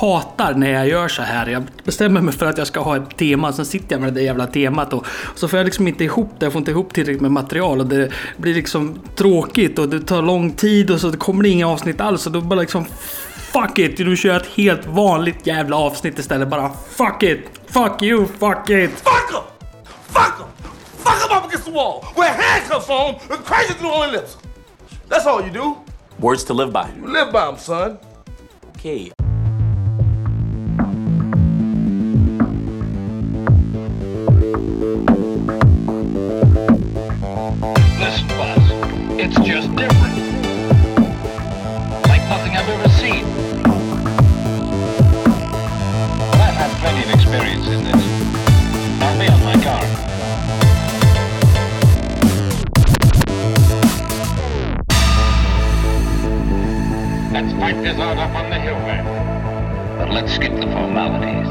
hatar när jag gör så här. Jag bestämmer mig för att jag ska ha ett tema, sen sitter jag med det jävla temat och så får jag liksom inte ihop det, jag får inte ihop tillräckligt med material och det blir liksom tråkigt och det tar lång tid och så det kommer inga avsnitt alls och då bara liksom fuck it, du kör ett helt vanligt jävla avsnitt istället, bara fuck it, fuck you, fuck it, fuck em, fuck em, fuck em up against the wall where handcuffs on and crazy through all the lips. That's all you do. Words to live by. You live by them, son. Okej. Okay. Listen, boss. It's just different. Like nothing I've ever seen. I've had plenty of experience in this. I'll be on my car. Let's fight this out up on the hill there. But let's skip the formalities.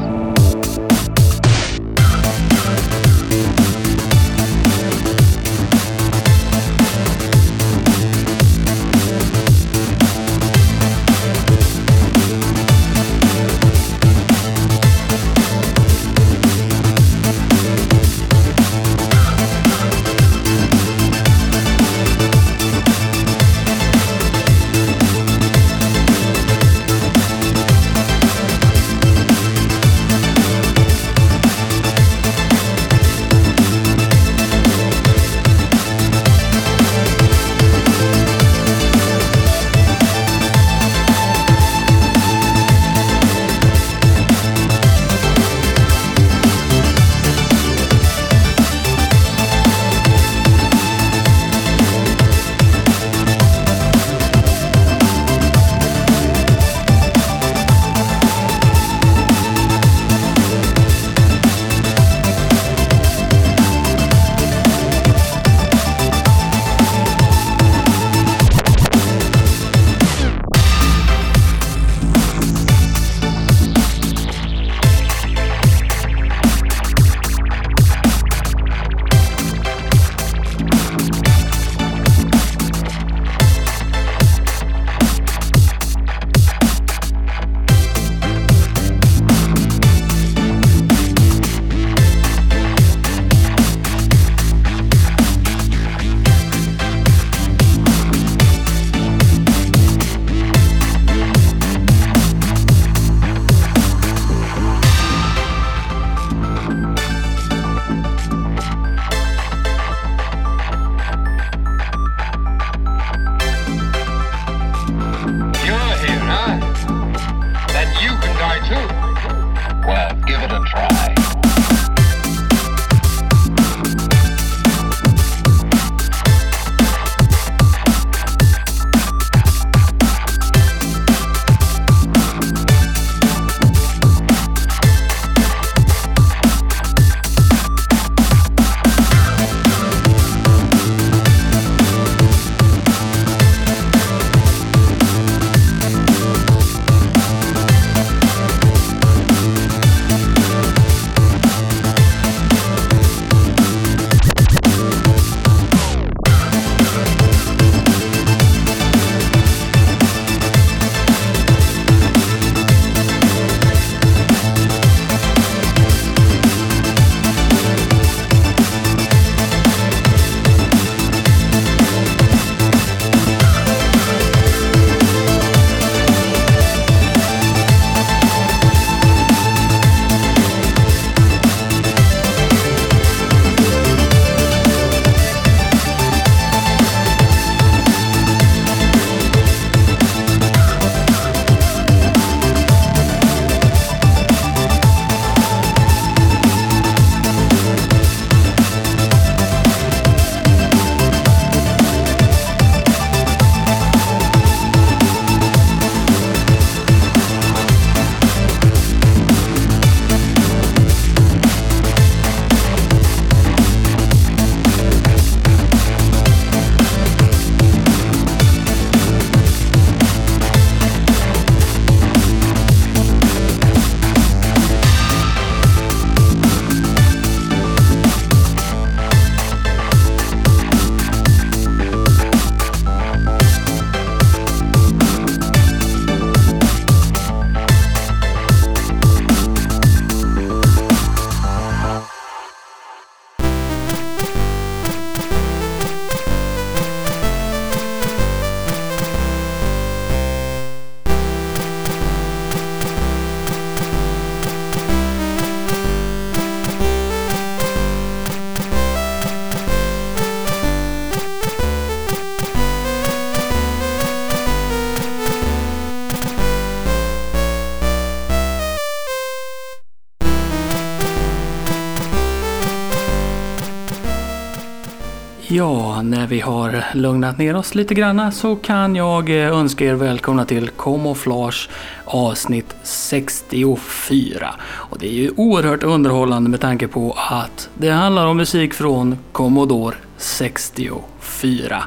Ja, när vi har lugnat ner oss lite granna så kan jag önska er välkomna till Kamouflage avsnitt 64. Och det är ju oerhört underhållande med tanke på att det handlar om musik från Commodore 64.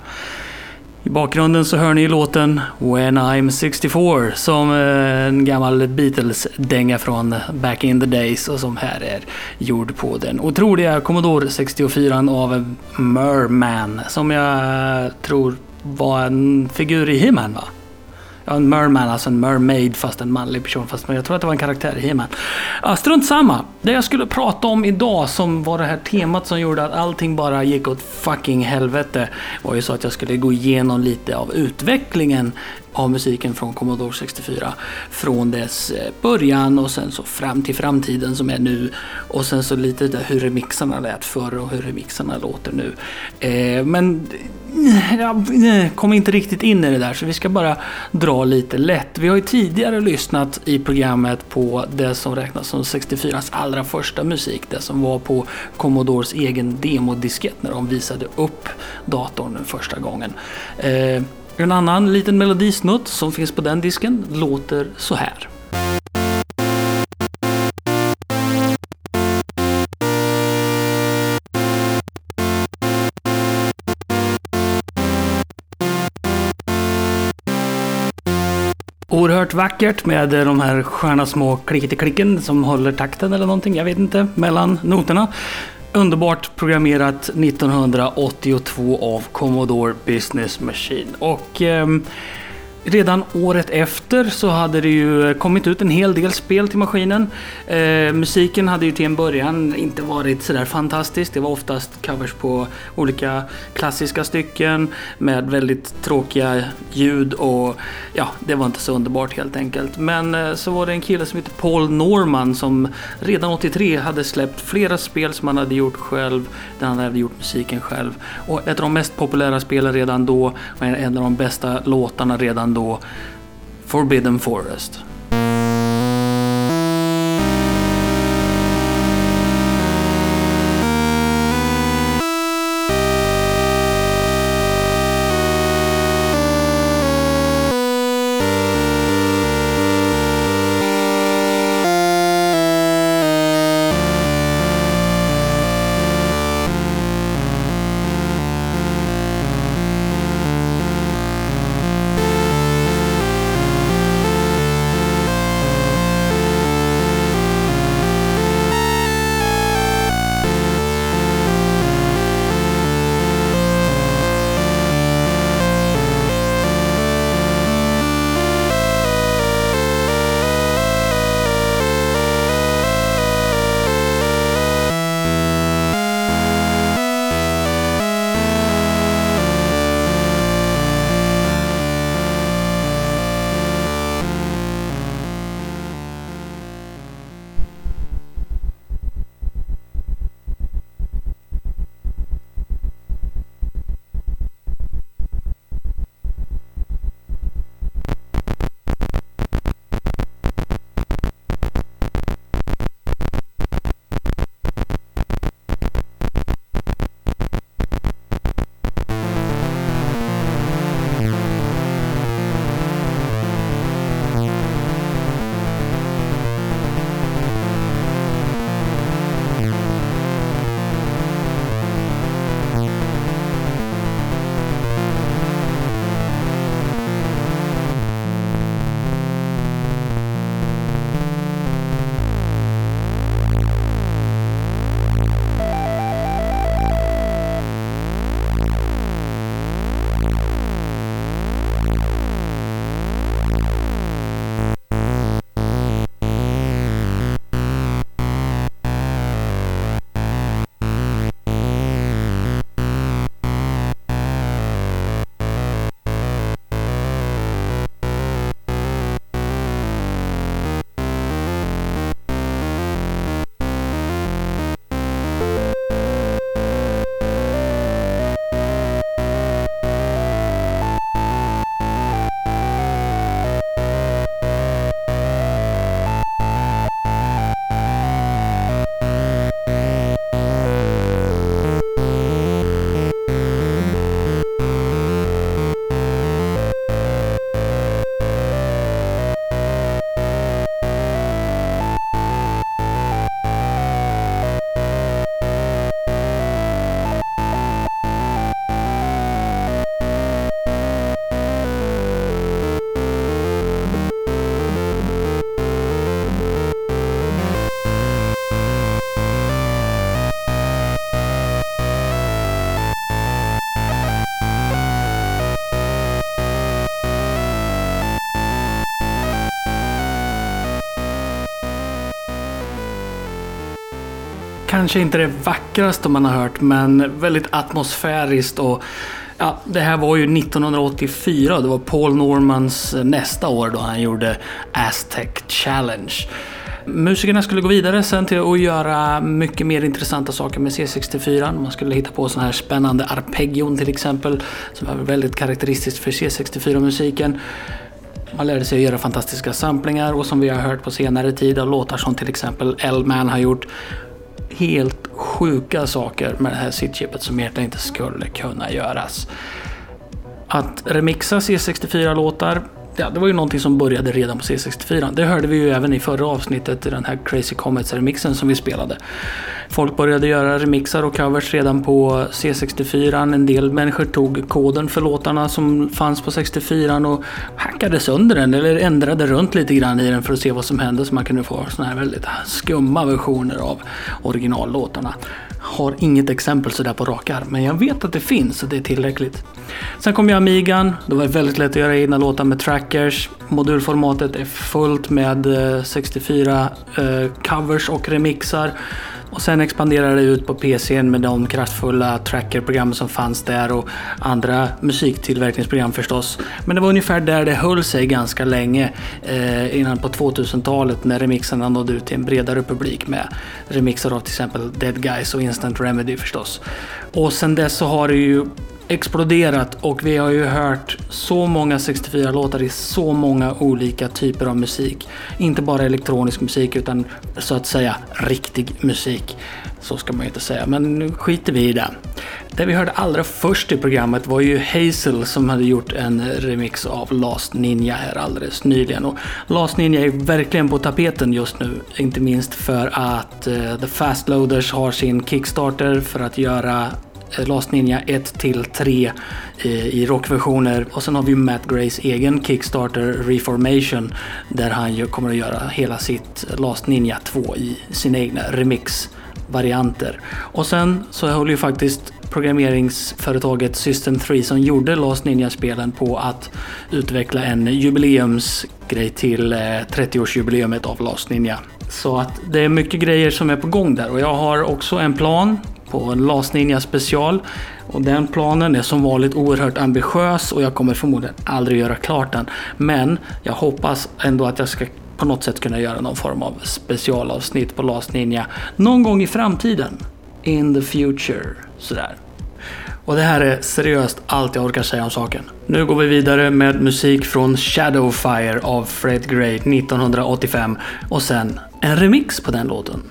I bakgrunden så hör ni låten When I'm 64 som en gammal Beatles-dänga från Back in the Days och som här är gjord på den otroliga Commodore 64 av Merman, som jag tror var en figur i He-Man, va? Ja, en merman, alltså en mermaid, fast en manlig person, fast jag tror att det var en karaktär i He-Man. Ja, strunt samma. Det jag skulle prata om idag, som var det här temat som gjorde att allting bara gick åt fucking helvete, var ju så att jag skulle gå igenom lite av utvecklingen av musiken från Commodore 64, från dess början och sen så fram till framtiden som är nu, och sen så lite där hur remixarna lät förr och hur remixarna låter nu. Men jag kom inte riktigt in i det där, så vi ska bara dra lite lätt. Vi har ju tidigare lyssnat i programmet på det som räknas som 64s allra första musik, det som var på Commodores egen demodiskett när de visade upp datorn den första gången. En annan liten melodisnutt som finns på den disken låter så här. Oerhört vackert med de här sköna små klicket-klicken som håller takten eller någonting, jag vet inte, mellan noterna. Underbart programmerat 1982 av Commodore Business Machine. Och redan året efter så hade det ju kommit ut en hel del spel till maskinen. Musiken hade ju till en början inte varit sådär fantastisk. Det var oftast covers på olika klassiska stycken med väldigt tråkiga ljud och ja, det var inte så underbart helt enkelt. Men så var det en kille som heter Paul Norman som redan 83 hade släppt flera spel som han hade gjort själv, där han hade gjort musiken själv. Och ett av de mest populära spelen redan då, men en av de bästa låtarna redan då, Forbidden Forest. kanske inte det vackraste man har hört, men väldigt atmosfäriskt. Och ja, det här var ju 1984, det var Paul Normans nästa år då han gjorde Aztec Challenge. Musikerna skulle gå vidare sen till att göra mycket mer intressanta saker med C64. Man skulle hitta på sådana här spännande arpeggion till exempel, som var väldigt karaktäristiskt för C64-musiken. Man lärde sig att göra fantastiska samplingar, och som vi har hört på senare tid av låtar som till exempel Elman har gjort helt sjuka saker med det här SID-chipet som egentligen inte skulle kunna göras. Att remixa C64-låtar, ja, det var ju någonting som började redan på C64. Det hörde vi ju även i förra avsnittet i den här Crazy Comets-remixen som vi spelade. Folk började göra remixar och covers redan på C64. En del människor tog koden för låtarna som fanns på 64 och hackade sönder den eller ändrade runt lite grann i den för att se vad som hände, så man kunde få såna här väldigt skumma versioner av originallåtarna. Har inget exempel sådär på rak arm, men jag vet att det finns, så det är tillräckligt. Sen kom ju Amigan. Det var väldigt lätt att göra egna låtar med trackers. Modulformatet är fullt med 64 covers och remixar. Och sen expanderade det ut på PC:n med de kraftfulla trackerprogram som fanns där och andra musiktillverkningsprogram förstås. Men det var ungefär där det höll sig ganska länge innan på 2000-talet när remixarna nådde ut till en bredare publik med remixar av till exempel Dead Guys och Instant Remedy förstås. Och sen dess så har det ju exploderat, och vi har ju hört så många 64-låtar i så många olika typer av musik. Inte bara elektronisk musik utan så att säga riktig musik. Så ska man ju inte säga, men nu skiter vi i det. Det vi hörde allra först i programmet var ju Hazel som hade gjort en remix av Last Ninja här alldeles nyligen. Och Last Ninja är verkligen på tapeten just nu, inte minst för att The Fast Loaders har sin Kickstarter för att göra Last Ninja 1-3 i rockversioner. Och sen har vi Matt Grays egen Kickstarter Reformation, där han ju kommer att göra hela sitt Last Ninja 2 i sina egna remixvarianter. Och sen så håller ju faktiskt programmeringsföretaget System 3 som gjorde Last Ninja-spelen på att utveckla en jubileumsgrej till 30-årsjubileumet av Last Ninja. Så att det är mycket grejer som är på gång där, och jag har också en plan på en Last Ninja special, och den planen är som vanligt oerhört ambitiös och jag kommer förmodligen aldrig göra klart den, men jag hoppas ändå att jag ska på något sätt kunna göra någon form av specialavsnitt på Last Ninja någon gång i framtiden, in the future sådär. Och det här är seriöst allt jag orkar säga om saken. Nu går vi vidare med musik från Shadowfire av Fred Gray 1985 och sen en remix på den låten.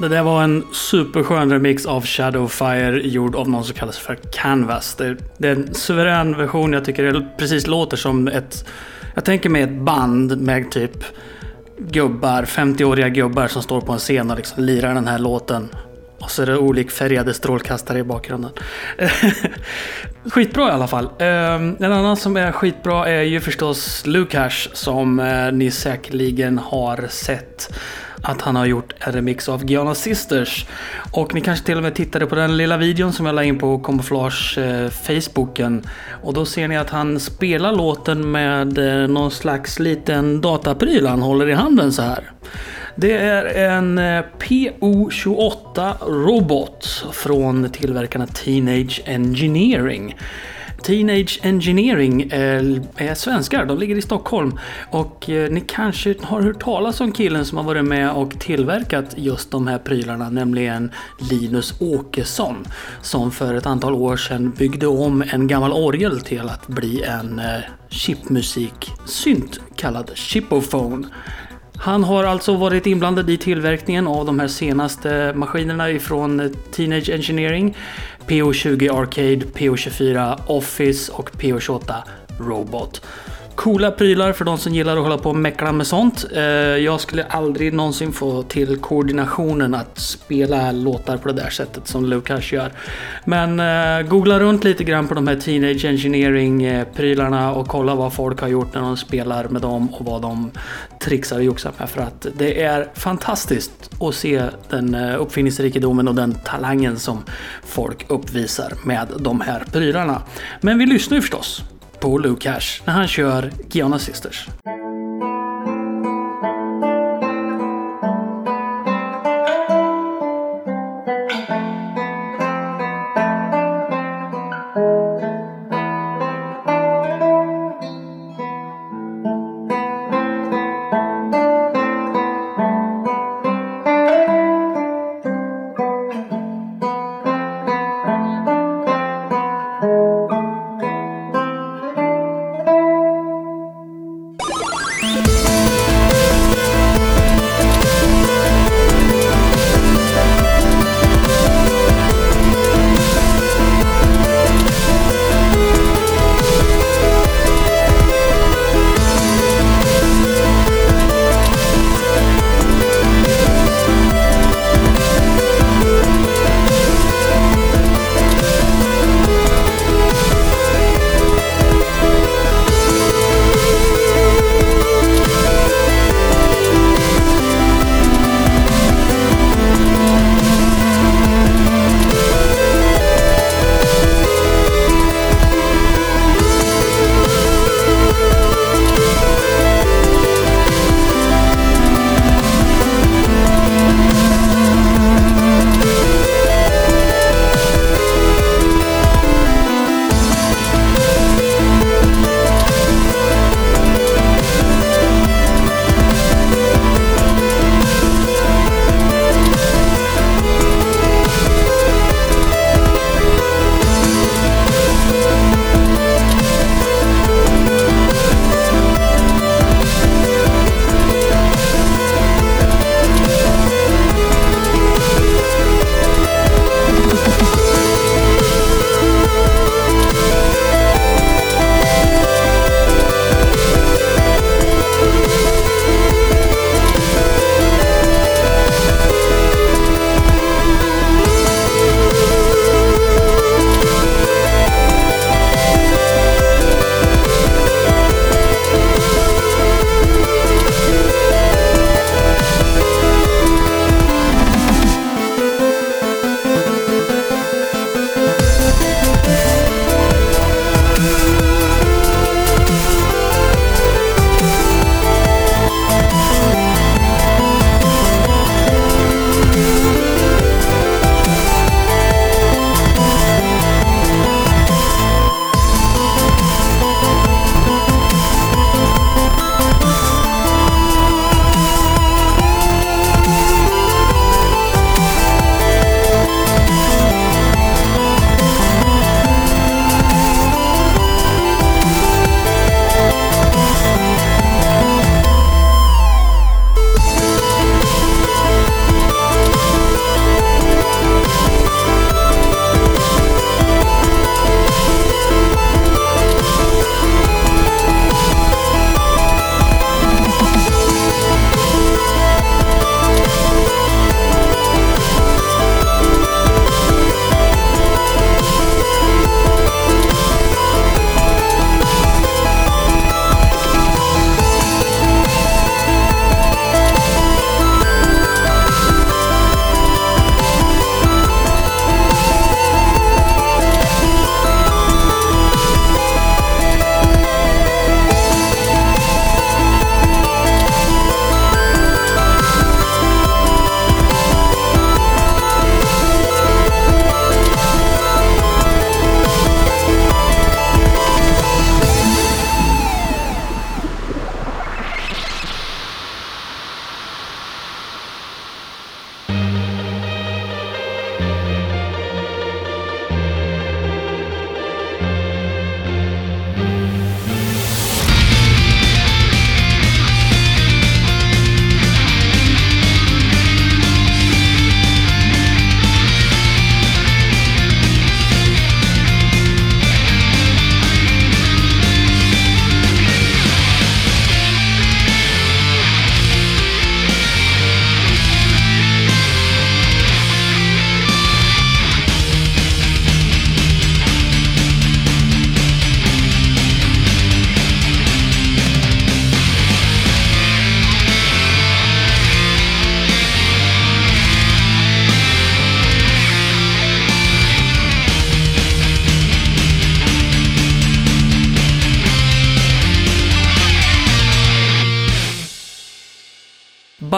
Det där var en superskön remix av Shadowfire gjord av någon som kallas för Canvas. Det är en suverän version. Jag tycker det precis låter som ett... Jag tänker mig ett band med typ gubbar, 50-åriga gubbar som står på en scen och liksom lirar den här låten. Och så är det olikfärgade strålkastare i bakgrunden. Skitbra i alla fall. En annan som är skitbra är ju förstås Lukash, som ni säkerligen har sett att han har gjort en remix av Giana Sisters. Och ni kanske till och med tittade på den lilla videon som jag la in på Komoflars Facebooken. Och då ser ni att han spelar låten med någon slags liten datapryl han håller i handen så här. Det är en PO28 Robot från tillverkarna Teenage Engineering. Teenage Engineering är svenskar, de ligger i Stockholm, och ni kanske har hört talas om killen som har varit med och tillverkat just de här prylarna, nämligen Linus Åkesson, som för ett antal år sedan byggde om en gammal orgel till att bli en chipmusiksynt kallad chipophone. Han har alltså varit inblandad i tillverkningen av de här senaste maskinerna ifrån Teenage Engineering, PO20 Arcade, PO24 Office och PO28 Robot. Coola prylar för de som gillar att hålla på och mäckla med sånt. Jag skulle aldrig någonsin få till koordinationen att spela låtar på det där sättet som Lukash gör. Men googla runt lite grann på de här Teenage Engineering-prylarna och kolla vad folk har gjort när de spelar med dem och vad de trixar och joxar med. För att det är fantastiskt att se den uppfinningsrikedomen och den talangen som folk uppvisar med de här prylarna. Men vi lyssnar ju förstås på Lukash när han kör Giana Sisters.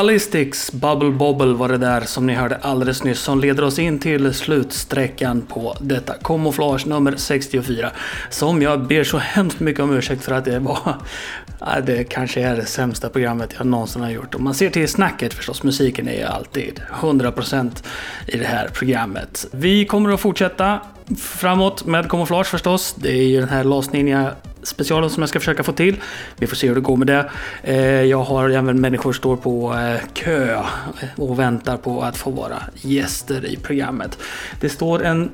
Ballistics Bubble Bobble var det där som ni hörde alldeles nyss, som leder oss in till slutsträckan på detta Kamouflage nummer 64, som jag ber så hemskt mycket om ursäkt för att det var, det kanske är det sämsta programmet jag någonsin har gjort. Om man ser till snacket förstås, musiken är ju alltid 100% i det här programmet. Vi kommer att fortsätta framåt med Kamouflage förstås, det är ju den här Last Ninja specialen som jag ska försöka få till. Vi får se hur det går med det. Jag har även människor står på kö och väntar på att få vara gäster i programmet. Det står en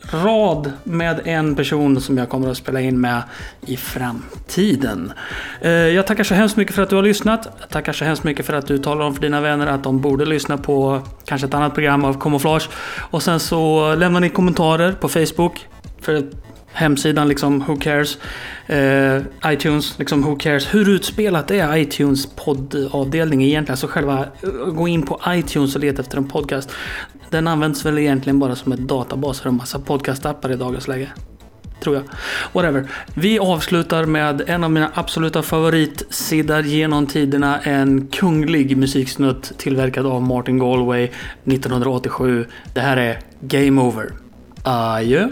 rad med en person som jag kommer att spela in med i framtiden. Jag tackar så hemskt mycket för att du har lyssnat. Jag tackar så hemskt mycket för att du talar om för dina vänner att de borde lyssna på kanske ett annat program av Komoflars. Och sen så lämnar ni kommentarer på Facebook för hemsidan, liksom, who cares, iTunes, liksom, who cares, hur utspelat är iTunes poddavdelning egentligen, så alltså själva gå in på iTunes och leta efter en podcast, den används väl egentligen bara som ett databas för en massa podcastappar i dagens läge, tror jag, whatever. Vi avslutar med en av mina absoluta favoritsidor genom tiderna, en kunglig musiksnutt tillverkad av Martin Galway 1987, det här är Game Over. Adjö.